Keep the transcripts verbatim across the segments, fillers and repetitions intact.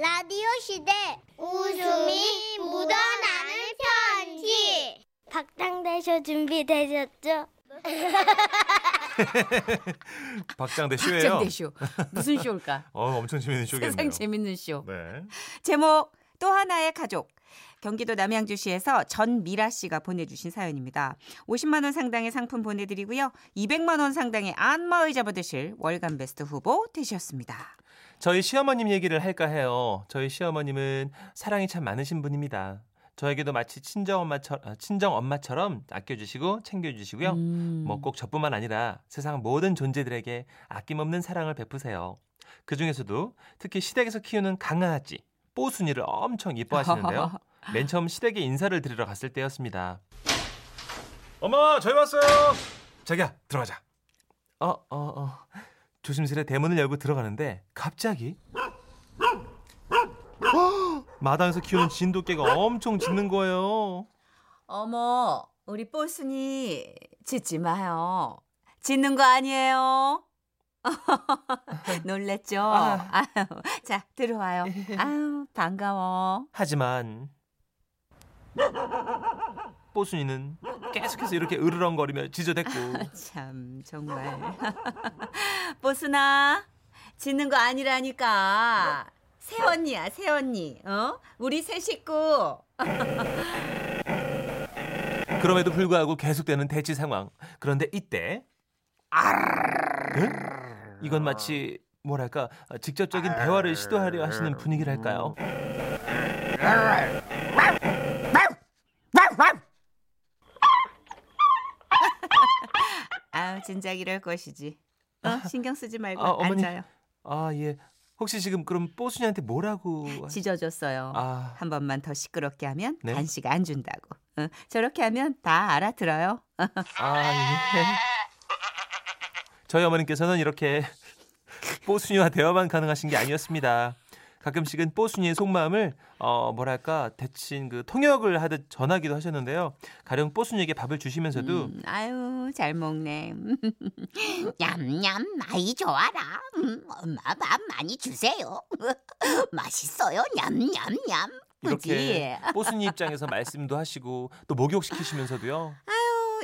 라디오 시대 웃음이 묻어나는 편지. 박장대쇼 준비되셨죠? 박장대쇼예요. 박장대쇼. 무슨 쇼일까? 어, 엄청 재밌는 쇼겠네요. 세상 재밌는 쇼. 네. 제목 또 하나의 가족. 경기도 남양주시에서 전미라 씨가 보내주신 사연입니다. 오십만 원 상당의 상품 보내드리고요. 이백만 원 상당의 안마의자 받으실 월간 베스트 후보 되셨습니다. 저희 시어머님 얘기를 할까 해요. 저희 시어머님은 사랑이 참 많으신 분입니다. 저에게도 마치 친정엄마처럼, 친정엄마처럼 아껴주시고 챙겨주시고요. 음. 뭐 꼭 저뿐만 아니라 세상 모든 존재들에게 아낌없는 사랑을 베푸세요. 그중에서도 특히 시댁에서 키우는 강아지 뽀순이를 엄청 이뻐하시는데요. 맨 처음 시댁에 인사를 드리러 갔을 때였습니다. 엄마, 저희 왔어요. 자기야, 들어가자. 어, 어, 어. 조심스레 대문을 열고 들어가는데 갑자기 마당에서 키우는 진돗개가 엄청 짖는 거예요. 어머, 우리 뽀순이 짖지 마요. 짖는 거 아니에요. 놀랬죠? 아. 아유, 자, 들어와요. 아유, 반가워. 하지만 뽀순이는 계속해서 이렇게 으르렁거리며 짖어댔고. 아, 참, 정말. 뽀순아, 짖는 거 아니라니까. 새언니야, 새언니. 어? 우리 새 식구. 그럼에도 불구하고 계속되는 대치 상황. 그런데 이때 응? 이건 마치 뭐랄까 직접적인 대화를 시도하려 하시는 분위기랄까요. 아, 진작 이럴 것이지. 어, 신경 쓰지 말고 아, 앉아요. 아, 예. 혹시 지금 그럼 뽀순이한테 뭐라고? 짖어줬어요. 아. 한 번만 더 시끄럽게 하면 네? 간식 안 준다고. 어, 저렇게 하면 다 알아들어요. 아, 예. 저희 어머님께서는 이렇게 뽀순이와 대화만 가능하신 게 아니었습니다. 가끔씩은 뽀순이의 속마음을 어 뭐랄까 대신 그 통역을 하듯 전하기도 하셨는데요. 가령 뽀순이에게 밥을 주시면서도 음, 아유 잘 먹네. 냠냠 많이 좋아라. 음, 엄마 밥 많이 주세요. 맛있어요. 냠냠냠. 이렇게 뽀순이 입장에서 말씀도 하시고 또 목욕시키시면서도요.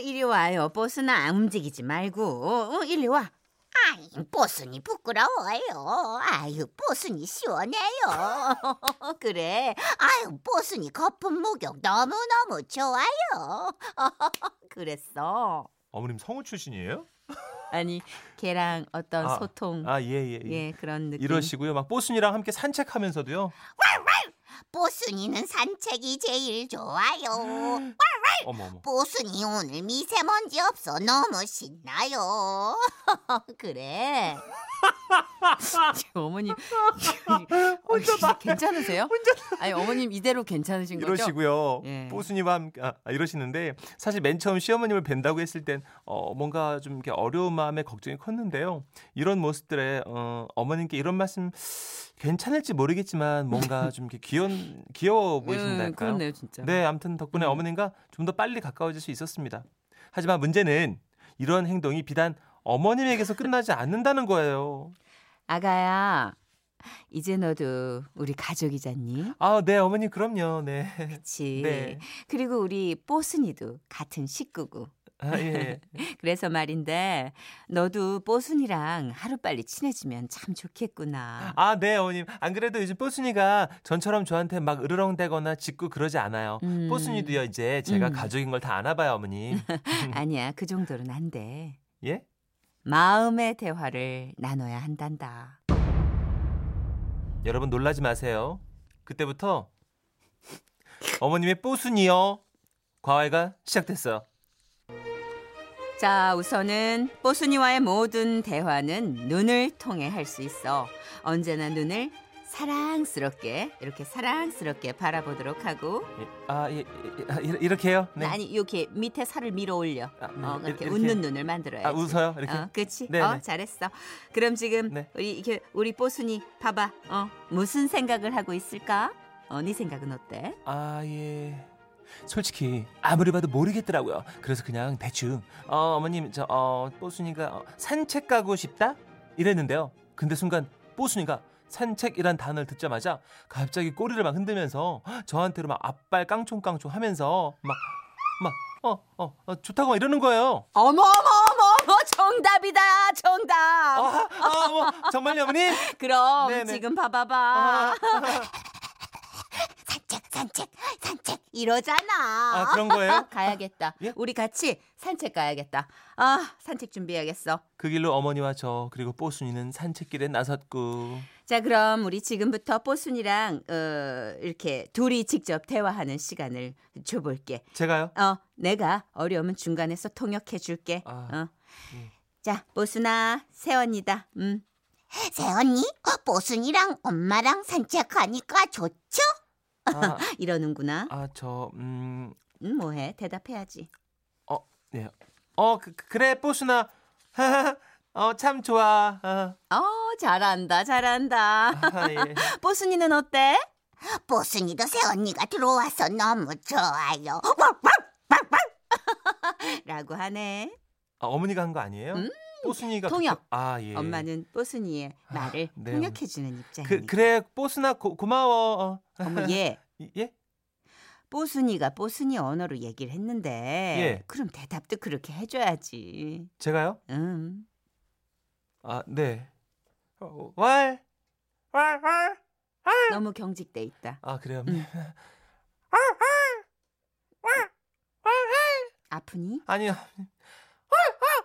이리 와요. 뽀순아, 움직이지 말고. 어, 이리 와. 아이, 뽀순이 부끄러워요. 아유, 뽀순이 시원해요. 그래. 아유, 뽀순이 거품 목욕 너무너무 좋아요. 그랬어. 어머님 성우 출신이에요? 아니, 걔랑 어떤 아, 소통. 아, 예, 예, 예. 예, 그런 느낌. 이러시고요. 막 뽀순이랑 함께 산책하면서도요. 뽀순이는 산책이 제일 좋아요. 어머머. 뽀순이 오늘 미세먼지 없어 너무 신나요. 그래. 어머님 혼자 괜찮으세요? 혼자 아니 어머님 이대로 괜찮으신 거죠? 이러시고요. 예. 뽀순이와 함께 아, 이러시는데 사실 맨 처음 시어머님을 뵌다고 했을 땐 어, 뭔가 좀 이렇게 어려운 마음에 걱정이 컸는데요. 이런 모습들에 어, 어머님께 이런 말씀 괜찮을지 모르겠지만 뭔가 좀 이렇게 귀여운 귀여워 보이신다 할까요? 음, 그렇네요, 진짜. 네, 아무튼 덕분에 음. 어머님과 좀 더 빨리 가까워질 수 있었습니다. 하지만 문제는 이런 행동이 비단 어머님에게서 끝나지 않는다는 거예요. 아가야, 이제 너도 우리 가족이잖니? 아, 네, 어머니, 그럼요. 네. 그렇지. 네. 그리고 우리 뽀순이도 같은 식구고. 아, 예. 그래서 말인데 너도 뽀순이랑 하루빨리 친해지면 참 좋겠구나. 아, 네, 어머님. 안 그래도 요즘 뽀순이가 전처럼 저한테 막 으르렁대거나 짖고 그러지 않아요. 음. 뽀순이도요, 이제 제가 음. 가족인 걸 다 아나 봐요, 어머님. 아니야, 그 정도는 안 돼. 예? 마음의 대화를 나눠야 한단다. 여러분 놀라지 마세요. 그때부터 어머님의 뽀순이요 과외가 시작됐어. 자, 우선은 뽀순이와의 모든 대화는 눈을 통해 할 수 있어. 언제나 눈을 사랑스럽게 이렇게 사랑스럽게 바라보도록 하고. 아, 예, 예, 이렇게요? 네. 아니, 이렇게 밑에 살을 밀어 올려. 아, 네. 어, 이렇게, 이렇게 웃는 눈을 만들어야지. 아, 웃어요? 이렇게? 어, 그치? 네, 어, 네. 잘했어. 그럼 지금 네. 우리, 이렇게, 우리 뽀순이 봐봐. 어, 무슨 생각을 하고 있을까? 어, 네 생각은 어때? 아, 예. 솔직히 아무리 봐도 모르겠더라고요. 그래서 그냥 대충 어, 어머님, 저 어, 뽀순이가 어, 산책 가고 싶다? 이랬는데요. 근데 순간 뽀순이가 산책이란 단어를 듣자마자 갑자기 꼬리를 막 흔들면서 저한테로 막 앞발 깡총깡총 하면서 막 막 어 어 어, 좋다고 막 이러는 거예요. 어머 어머 어머 정답이다 정답. 아, 아, 어머, 정말요 어머니? 그럼 네네. 지금 봐봐봐. 아, 산책 산책 산책 이러잖아. 아 그런 거예요? 가야겠다. 예? 우리 같이 산책 가야겠다. 아 산책 준비해야겠어. 그 길로 어머니와 저 그리고 뽀순이는 산책길에 나섰고. 자 그럼 우리 지금부터 뽀순이랑 어, 이렇게 둘이 직접 대화하는 시간을 줘볼게. 제가요? 어 내가 어려우면 중간에서 통역해줄게. 아, 어. 음. 자 뽀순아 새언니다. 음. 새언니? 뽀순이랑 엄마랑 산책하니까 좋죠? 아, 이러는구나. 아 저 음... 음 뭐해 대답해야지. 어 네. 어 그, 그래 뽀순아. 어 참 좋아. 어. 어. 잘한다 잘한다. 아, 예. 뽀순이는 어때? 뽀순이도 새언니가 들어와서 너무 좋아요 라고 하네. 아, 어머니가 한 거 아니에요? 음, 뽀순이가 통역 그... 아, 예. 엄마는 뽀순이의 말을 아, 네. 통역해주는 입장이니까. 그, 그래 뽀순아 고, 고마워. 어머 예. 예? 뽀순이가 뽀순이 언어로 얘기를 했는데 예. 그럼 대답도 그렇게 해줘야지. 제가요? 음. 아 네. 왈, 왈, 왈, 왈. 너무 경직돼 있다. 아 그래요? 응. 왈, 왈, 왈, 왈. 아프니? 아니요. 왈, 왈.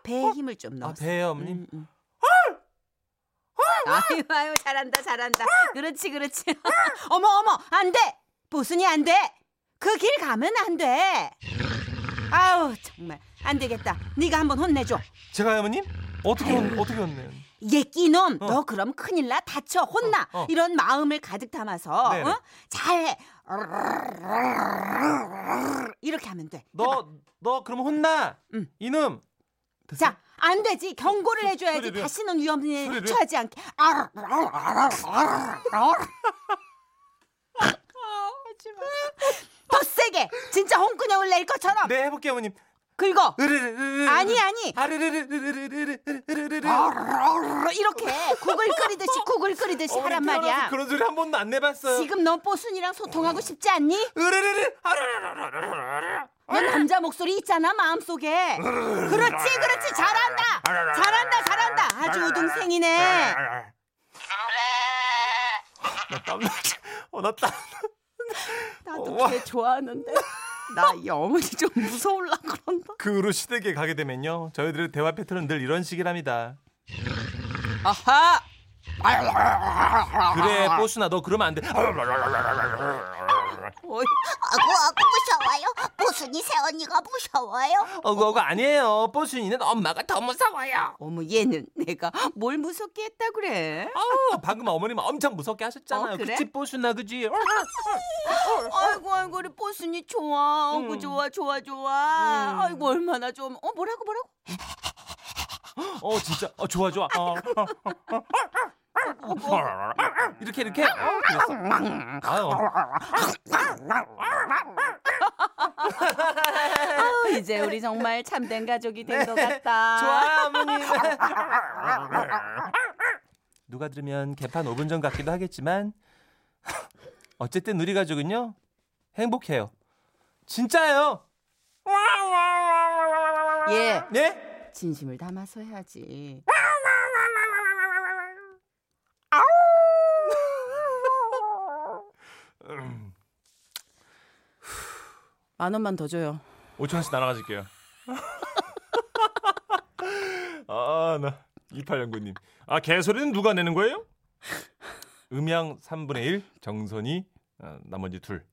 배에 어? 힘을 좀 넣었어. 아, 배요, 어머니. 응, 응. 왈, 왈, 왈. 아유, 아유, 잘한다, 잘한다. 왈. 그렇지, 그렇지. 어머, 어머, 안 돼. 보순이 안 돼. 그 길 가면 안 돼. 아우, 정말 안 되겠다. 네가 한번 혼내줘. 제가요, 어머님? 어떻게 혼, 어떻게 혼내요? 얘 끼놈 어. 너 그럼 큰일 나 다쳐 혼나 어, 어. 이런 마음을 가득 담아서 어? 잘해 이렇게 하면 돼. 너 너 그럼 혼나 응. 이놈. 됐어? 자 안 되지 경고를 해줘야지 소리를. 다시는 위험에 처하지 않게. 더 세게 진짜 홍군형을 낼 것처럼. 네 해볼게요 어머님. 긁어. 아니 아니. 이렇게 국을 끓이듯이 국을 끓이듯이 하란 말이야. 그런 소리 한 번도 안 내봤어요. 지금 넌 뽀순이랑 소통하고 싶지 않니? 넌 남자 목소리 있잖아 마음속에. 그렇지 그렇지 잘한다. 잘한다 잘한다. 아주 우등생이네. 나 땀 나. 어 나 땀. 나도 걔 좋아하는데. 나 이 어머니 좀 무서울라 그런다. 그 후로 시댁에 가게 되면요 저희들의 대화 패턴은 늘 이런 식이랍니다. 아하 그래 뽀순아 너 그러면 안돼. 어이. 아구 아구 무서워요. 뽀순이 새언니가 무서워요. 어구 어구 아니에요. 뽀순이는 엄마가 더 무서워요. 어머 얘는 내가 뭘 무섭게 했다 그래. 어, 방금 어머님은 엄청 무섭게 하셨잖아요. 어, 그래? 그치 뽀순아 그지. 아이고 아이고 우리 뽀순이 좋아. 음. 어구 좋아 좋아 좋아. 음. 아이고 얼마나 좀. 어 뭐라고 뭐라고. 어 진짜 어 좋아 좋아. 어. 이렇게 이렇게 어, 아유, 이제 우리 정말 참된 가족이 된 것 네. 같다. 좋아요 어머니. 누가 들으면 개판 오 분 전 같기도 하겠지만 어쨌든 우리 가족은요 행복해요. 진짜요. 예. 예? 진심을 담아서 해야지. 만 원만 더 줘요. 오천 원씩 나눠 가질게요. 아, 나 이팔영구님. 아, 개소리는 누가 내는 거예요? 음양 삼분의 일, 정선이 아, 나머지 둘.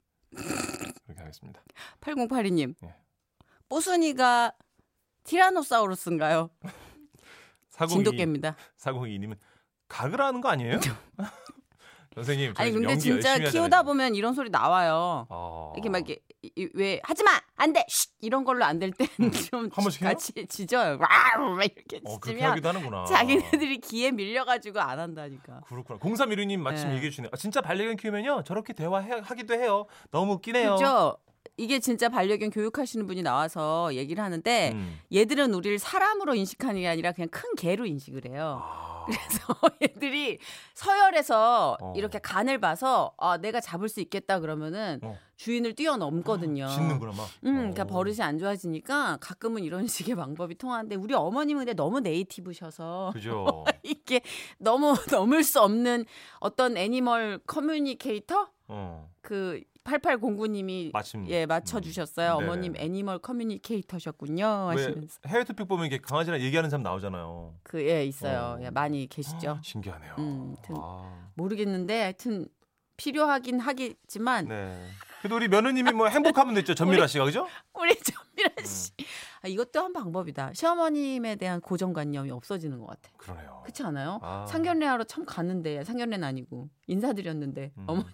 그렇게 하겠습니다. 팔공팔이님. 예. 뽀순이가 티라노사우루스인가요? 진돗개입니다. 사공이님은 각을 하는 거 아니에요? 선생님, 아니 근데 진짜 키우다 보면 이런 소리 나와요. 어... 이렇게 막 이렇게 이, 왜 하지마 안돼 이런 걸로 안될 때는 좀 같이 지져요. 와우 이렇게 어, 지지면 자기네들이 기에 밀려가지고 안 한다니까. 그렇구나. 공삼일이님 마침 네. 얘기해 주시네요. 아, 진짜 반려견 키우면요 저렇게 대화하기도 해요. 너무 웃기네요. 그렇죠. 이게 진짜 반려견 교육하시는 분이 나와서 얘기를 하는데 음. 얘들은 우리를 사람으로 인식하는 게 아니라 그냥 큰 개로 인식을 해요. 아... 그래서 얘들이 서열에서 어. 이렇게 간을 봐서 아, 내가 잡을 수 있겠다 그러면은 어. 주인을 뛰어넘거든요. 짖는구나 막. 음, 그러니까 오. 버릇이 안 좋아지니까 가끔은 이런 식의 방법이 통하는데 우리 어머님은 근데 너무 네이티브셔서 그죠. 이게 너무 넘을 수 없는 어떤 애니멀 커뮤니케이터? 어. 그 팔팔공구 님이 맞습니다. 예, 맞춰 주셨어요. 음. 어머님 애니멀 커뮤니케이터셨군요. 하시면서. 해외 투표 보면 이렇게 강아지랑 얘기하는 사람 나오잖아요. 그 예, 있어요. 어. 예, 많이 계시죠. 아, 신기하네요. 음, 하여튼 아. 모르겠는데 하여튼 필요하긴 하겠지만 네. 그래도 우리 며느님이 뭐 행복하면 됐죠. 전미라 씨가 그죠? 우리 전미라 씨. 음. 아, 이것도 한 방법이다. 시어머님에 대한 고정관념이 없어지는 것 같아. 그러네요. 그렇지 않아요? 아. 상견례하러 처음 갔는데 상견례는 아니고 인사드렸는데 음. 어머님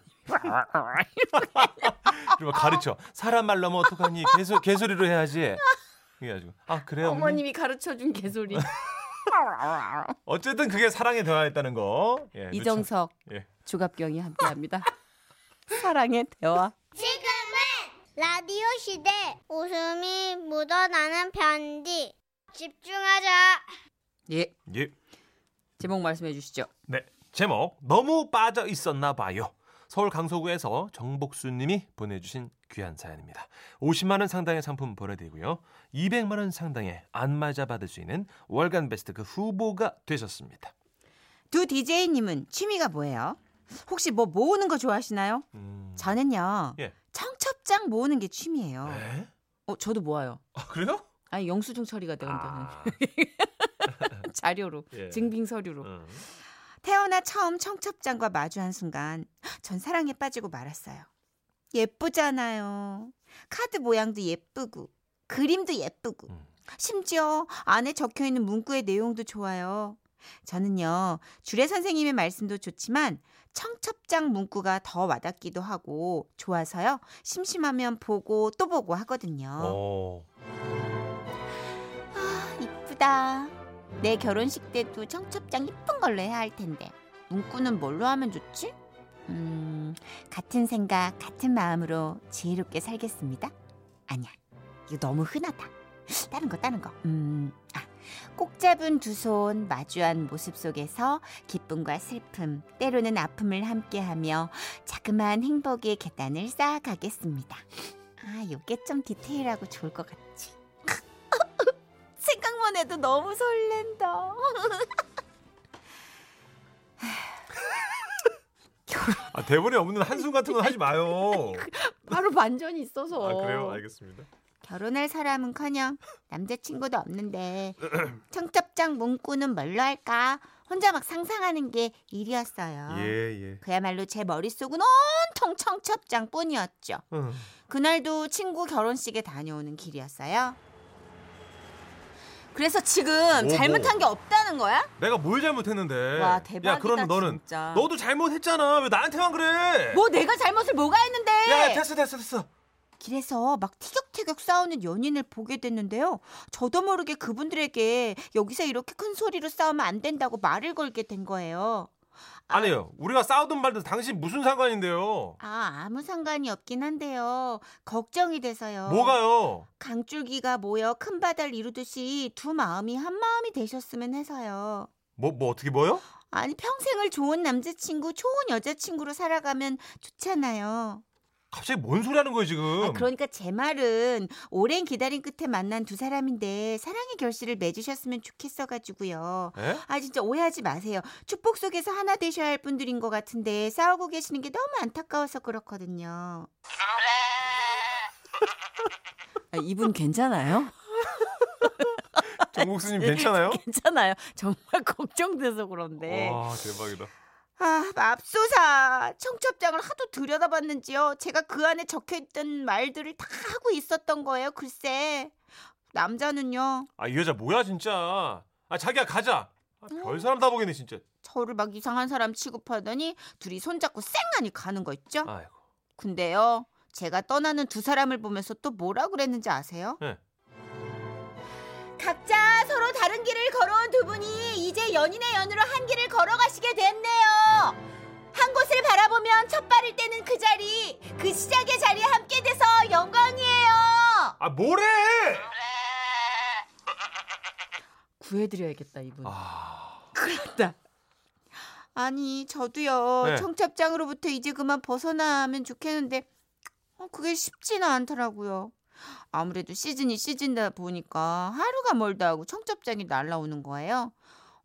그리고 가르쳐. 사람 말 너무 어떡하니? 개소, 개소리로 해야지. 그래가지고. 아, 그래요? 어머님이 어머니? 가르쳐준 개소리. 어쨌든 그게 사랑의 대화였다는 거. 예, 이정석, 예. 조갑경이 함께합니다. 사랑의 대화. 지금은 라디오 시대 웃음이 묻어나는 편지. 집중하자. 예. 예. 제목 말씀해 주시죠. 네. 제목 너무 빠져 있었나 봐요. 서울 강서구에서 정복수님이 보내주신 귀한 사연입니다. 오십만 원 상당의 상품 보내드리고요. 이백만 원 상당의 안마자 받을 수 있는 월간 베스트 그 후보가 되셨습니다. 두 디제이님은 취미가 뭐예요? 혹시 뭐 모으는 거 좋아하시나요? 음... 저는요. 예. 청첩장 모으는 게 취미예요. 네? 어, 저도 모아요. 아, 그래요? 아니, 영수증 처리가 되는다는 아... 자료로, 예. 증빙 서류로. 음. 태어나 처음 청첩장과 마주한 순간 전 사랑에 빠지고 말았어요. 예쁘잖아요. 카드 모양도 예쁘고 그림도 예쁘고 심지어 안에 적혀있는 문구의 내용도 좋아요. 저는요. 주례 선생님의 말씀도 좋지만 청첩장 문구가 더 와닿기도 하고 좋아서요. 심심하면 보고 또 보고 하거든요. 오. 아, 이쁘다. 내 결혼식 때도 청첩장 예쁜 걸로 해야 할 텐데 문구는 뭘로 하면 좋지? 음, 같은 생각 같은 마음으로 지혜롭게 살겠습니다. 아니야, 이거 너무 흔하다. 다른 거 다른 거. 음, 아, 꼭 잡은 두 손 마주한 모습 속에서 기쁨과 슬픔, 때로는 아픔을 함께하며 자그마한 행복의 계단을 쌓아가겠습니다. 아, 요게 좀 디테일하고 좋을 것 같지? 생각만 해도 너무 설렌다. 아, 대본에 없는 한숨 같은 건 하지 마요. 바로 반전이 있어서. 아, 그래요? 알겠습니다. 결혼할 사람은커녕 남자친구도 없는데 청첩장 문구는 뭘로 할까? 혼자 막 상상하는 게 일이었어요. 예, 예. 그야말로 제 머릿속은 온통 청첩장뿐이었죠. 음. 그날도 친구 결혼식에 다녀오는 길이었어요. 그래서 지금 오고. 잘못한 게 없다는 거야? 내가 뭘 잘못했는데? 와, 대박이다. 야, 그러면 너는 진짜. 너도 잘못했잖아. 왜 나한테만 그래? 뭐 내가 잘못을 뭐가 했는데? 야, 야 됐어 됐어 됐어. 길에서 막 티격태격 싸우는 연인을 보게 됐는데요. 저도 모르게 그분들에게 여기서 이렇게 큰 소리로 싸우면 안 된다고 말을 걸게 된 거예요. 아, 아니요. 우리가 싸우든 말든 당신 무슨 상관인데요? 아, 아무 상관이 없긴 한데요. 걱정이 돼서요. 뭐가요? 강줄기가 모여 큰 바다를 이루듯이 두 마음이 한 마음이 되셨으면 해서요. 뭐, 뭐 어떻게 뭐요? 아니, 평생을 좋은 남자친구, 좋은 여자친구로 살아가면 좋잖아요. 갑자기 뭔 소리 하는 거예요 지금? 아, 그러니까 제 말은 오랜 기다림 끝에 만난 두 사람인데 사랑의 결실을 맺으셨으면 좋겠어가지고요. 에? 아, 진짜 오해하지 마세요. 축복 속에서 하나 되셔야 할 분들인 것 같은데 싸우고 계시는 게 너무 안타까워서 그렇거든요. 아, 이분 괜찮아요? 정국수님 괜찮아요? 괜찮아요. 정말 걱정돼서 그런데. 와, 대박이다. 아, 맙소사. 청첩장을 하도 들여다봤는지요. 제가 그 안에 적혀있던 말들을 다 하고 있었던 거예요. 글쎄. 남자는요. 아, 이 여자 뭐야 진짜. 아, 자기야 가자. 아, 별 사람 다 보겠네 진짜. 저를 막 이상한 사람 취급하더니 둘이 손잡고 쌩하니 가는 거 있죠. 아이고. 근데요. 제가 떠나는 두 사람을 보면서 또 뭐라 그랬는지 아세요? 네. 각자 서로 다른 길을 걸어온 두 분이 이제 연인의 연으로 한 길을 걸어가시게 됐네요. 한 곳을 바라보면 첫 발을 떼는 그 자리, 그 시작의 자리에 함께 돼서 영광이에요. 아, 뭐래? 구해드려야겠다 이분. 아... 그렇다. 아니 저도요. 네. 청첩장으로부터 이제 그만 벗어나면 좋겠는데 어, 그게 쉽지는 않더라고요. 아무래도 시즌이 시즌다 보니까 하루가 멀다 하고 청첩장이 날라오는 거예요.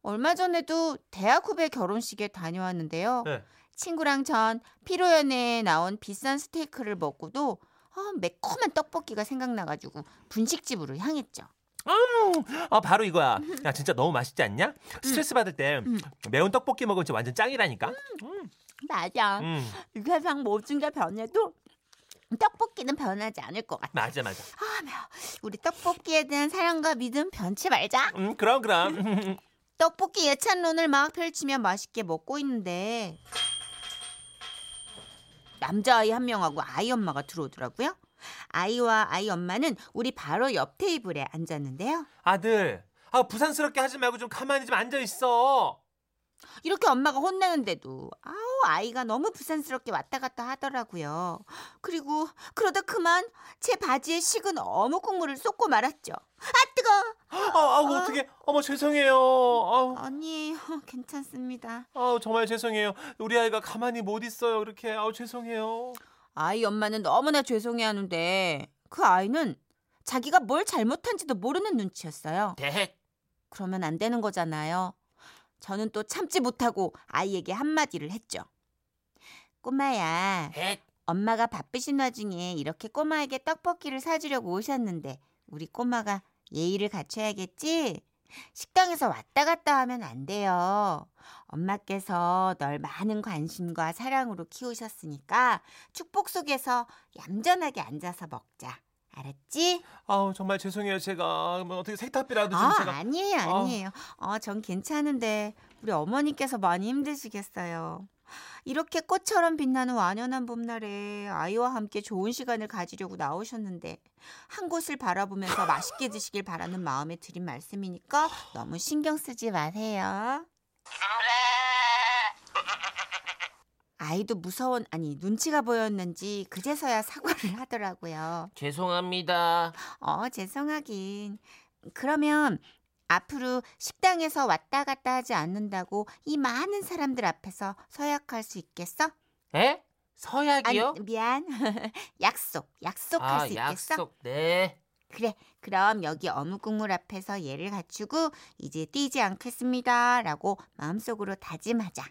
얼마 전에도 대학 후배 결혼식에 다녀왔는데요. 네. 친구랑 전 피로연애에 나온 비싼 스테이크를 먹고도 아, 매콤한 떡볶이가 생각나가지고 분식집으로 향했죠. 음, 아 바로 이거야. 야 진짜 너무 맛있지 않냐? 스트레스 음. 받을 때 음. 매운 떡볶이 먹으면 진짜 완전 짱이라니까. 음. 음. 맞아. 음. 이 세상 모든 게 변해도 떡볶이는 변하지 않을 것 같아. 맞아 맞아. 아 매워. 우리 떡볶이에 대한 사랑과 믿음 변치 말자. 음 그럼 그럼. 떡볶이 예찬론을 막 펼치며 맛있게 먹고 있는데 남자아이 한 명하고 아이 엄마가 들어오더라고요. 아이와 아이 엄마는 우리 바로 옆 테이블에 앉았는데요. 아들, 아 부산스럽게 하지 말고 좀 가만히 좀 앉아있어. 이렇게 엄마가 혼내는데도 아우 아이가 너무 부산스럽게 왔다 갔다 하더라고요. 그리고 그러다 그만 제 바지에 식은 어묵 국물을 쏟고 말았죠. 아 뜨거. 아, 아, 아 어떡해. 어머 죄송해요. 아우. 아니 괜찮습니다. 아 정말 죄송해요. 우리 아이가 가만히 못 있어요. 그렇게 아우 죄송해요. 아이 엄마는 너무나 죄송해하는데 그 아이는 자기가 뭘 잘못한지도 모르는 눈치였어요. 대핵. 그러면 안 되는 거잖아요. 저는 또 참지 못하고 아이에게 한마디를 했죠. 꼬마야, 헥. 엄마가 바쁘신 와중에 이렇게 꼬마에게 떡볶이를 사주려고 오셨는데 우리 꼬마가 예의를 갖춰야겠지? 식당에서 왔다 갔다 하면 안 돼요. 엄마께서 널 많은 관심과 사랑으로 키우셨으니까 축복 속에서 얌전하게 앉아서 먹자. 알았지? 아우 정말 죄송해요. 제가 뭐 어떻게 세탁비라도 좀 아, 제가 아니에요 아니에요. 아. 아, 전 괜찮은데 우리 어머니께서 많이 힘드시겠어요. 이렇게 꽃처럼 빛나는 완연한 봄날에 아이와 함께 좋은 시간을 가지려고 나오셨는데 한 곳을 바라보면서 맛있게 드시길 바라는 마음에 드린 말씀이니까 너무 신경 쓰지 마세요. 아이도 무서운 아니 눈치가 보였는지 그제서야 사과를 하더라고요. 죄송합니다. 어 죄송하긴. 그러면 앞으로 식당에서 왔다 갔다 하지 않는다고 이 많은 사람들 앞에서 서약할 수 있겠어? 에? 서약이요? 아니, 미안. 약속. 약속할 아, 수 있겠어? 약속. 네. 그래. 그럼 여기 어묵국물 앞에서 예를 갖추고 이제 뛰지 않겠습니다. 라고 마음속으로 다짐하자.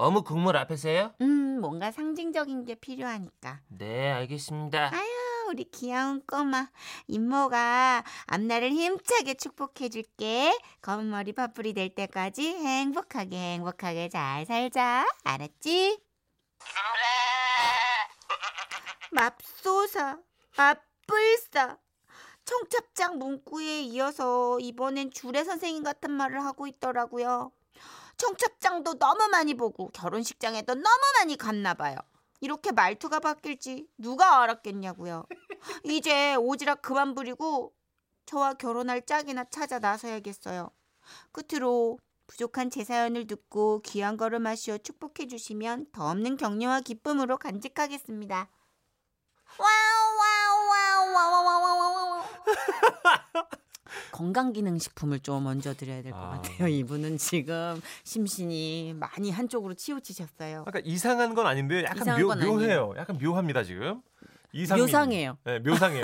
어묵 국물 앞에서요? 음, 뭔가 상징적인 게 필요하니까. 네, 알겠습니다. 아유, 우리 귀여운 꼬마. 임모가 앞날을 힘차게 축복해줄게. 검은 머리 파뿌리 될 때까지 행복하게 행복하게 잘 살자. 알았지? 맙소사, 맙불사. 청첩장 문구에 이어서 이번엔 주례 선생님 같은 말을 하고 있더라고요. 청첩장도 너무 많이 보고 결혼식장에도 너무 많이 갔나 봐요. 이렇게 말투가 바뀔지 누가 알았겠냐고요. 이제 오지랖 그만 부리고 저와 결혼할 짝이나 찾아 나서야겠어요. 끝으로 부족한 제 사연을 듣고 귀한 걸음하시어 축복해 주시면 더 없는 격려와 기쁨으로 간직하겠습니다. 와우 와우 와우 와우 와우 와우 건강기능식품을 좀 먼저 드려야 될 것 아. 같아요. 이분은 지금 심신이 많이 한쪽으로 치우치셨어요. 약간 이상한 건 아닌데 약간 묘, 건 묘해요. 아니에요. 약간 묘합니다 지금. 이상민. 묘상해요. 네, 묘상해요.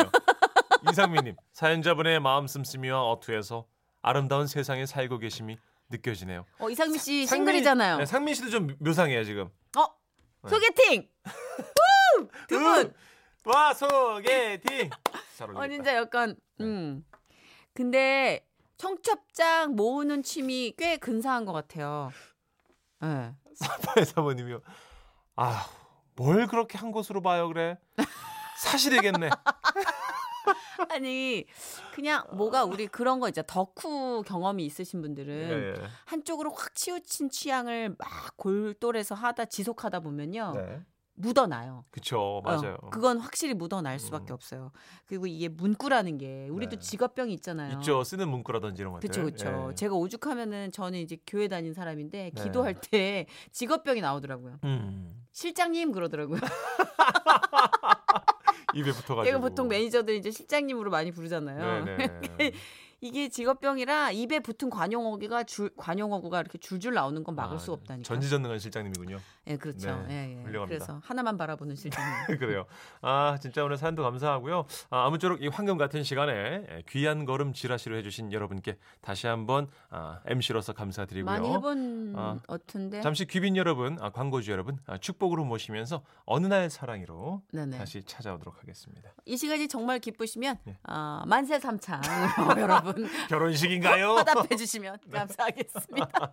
이상민님. 사연자분의 마음 씀씀이와 어투에서 아름다운 세상에 살고 계심이 느껴지네요. 어, 이상민 씨 사, 싱글이잖아요. 네, 상민 씨도 좀 묘상해요 지금. 어? 네. 소개팅! 두 분! 와 소개팅! 어, 진짜 약간... 음. 근데 청첩장 모으는 취미 꽤 근사한 것 같아요. 네. 사파의 사모님이요. 아, 뭘 그렇게 한 것으로 봐요 그래. 사실이겠네. 아니 그냥 뭐가 우리 그런 거 있잖아. 덕후 경험이 있으신 분들은 네. 한쪽으로 확 치우친 취향을 막 골똘해서 하다 지속하다 보면요. 네. 묻어나요. 그렇죠. 맞아요. 어, 그건 확실히 묻어날 수밖에 음. 없어요. 그리고 이게 문구라는 게 우리도 네. 직업병이 있잖아요. 있죠. 쓰는 문구라든지 이런 것들. 그렇죠. 그렇죠. 예. 제가 오죽하면은 저는 이제 교회 다닌 사람인데 네. 기도할 때 직업병이 나오더라고요. 음. 실장님 그러더라고요. 입에 붙어가지고. 제가 보통 매니저들 이제 실장님으로 많이 부르잖아요. 네, 네. 이게 직업병이라 입에 붙은 관용어기가 줄, 관용어구가 이렇게 줄줄 나오는 건 막을 아, 수가 없다니까. 전지전능한 실장님이군요. 예, 그렇죠. 네, 예, 예. 훌륭합니다. 그래서 하나만 바라보는 실장님. 그래요. 아, 진짜 오늘 사연도 감사하고요. 아, 아무쪼록 이 황금 같은 시간에 귀한 걸음 지라시로 해주신 여러분께 다시 한번 아, 엠시로서 감사드리고요. 많이 해본 아, 어떤데. 잠시 귀빈 여러분, 아, 광고주 여러분 아, 축복으로 모시면서 어느 날 사랑이로 네네. 다시 찾아오도록 하겠습니다. 이 시간이 정말 기쁘시면 네. 어, 만세 삼창으로 여러분. 결혼식인가요? 화답해 주시면 감사하겠습니다.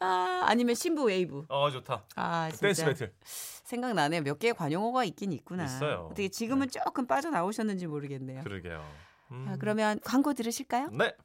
아, 아니면 신부 웨이브. 어 좋다. 아, 댄스 배틀. 생각나네. 몇 개의 관용어가 있긴 있구나. 있어요. 어떻게 지금은 네. 조금 빠져나오셨는지 모르겠네요. 그러게요. 음. 아, 그러면 광고 들으실까요? 네.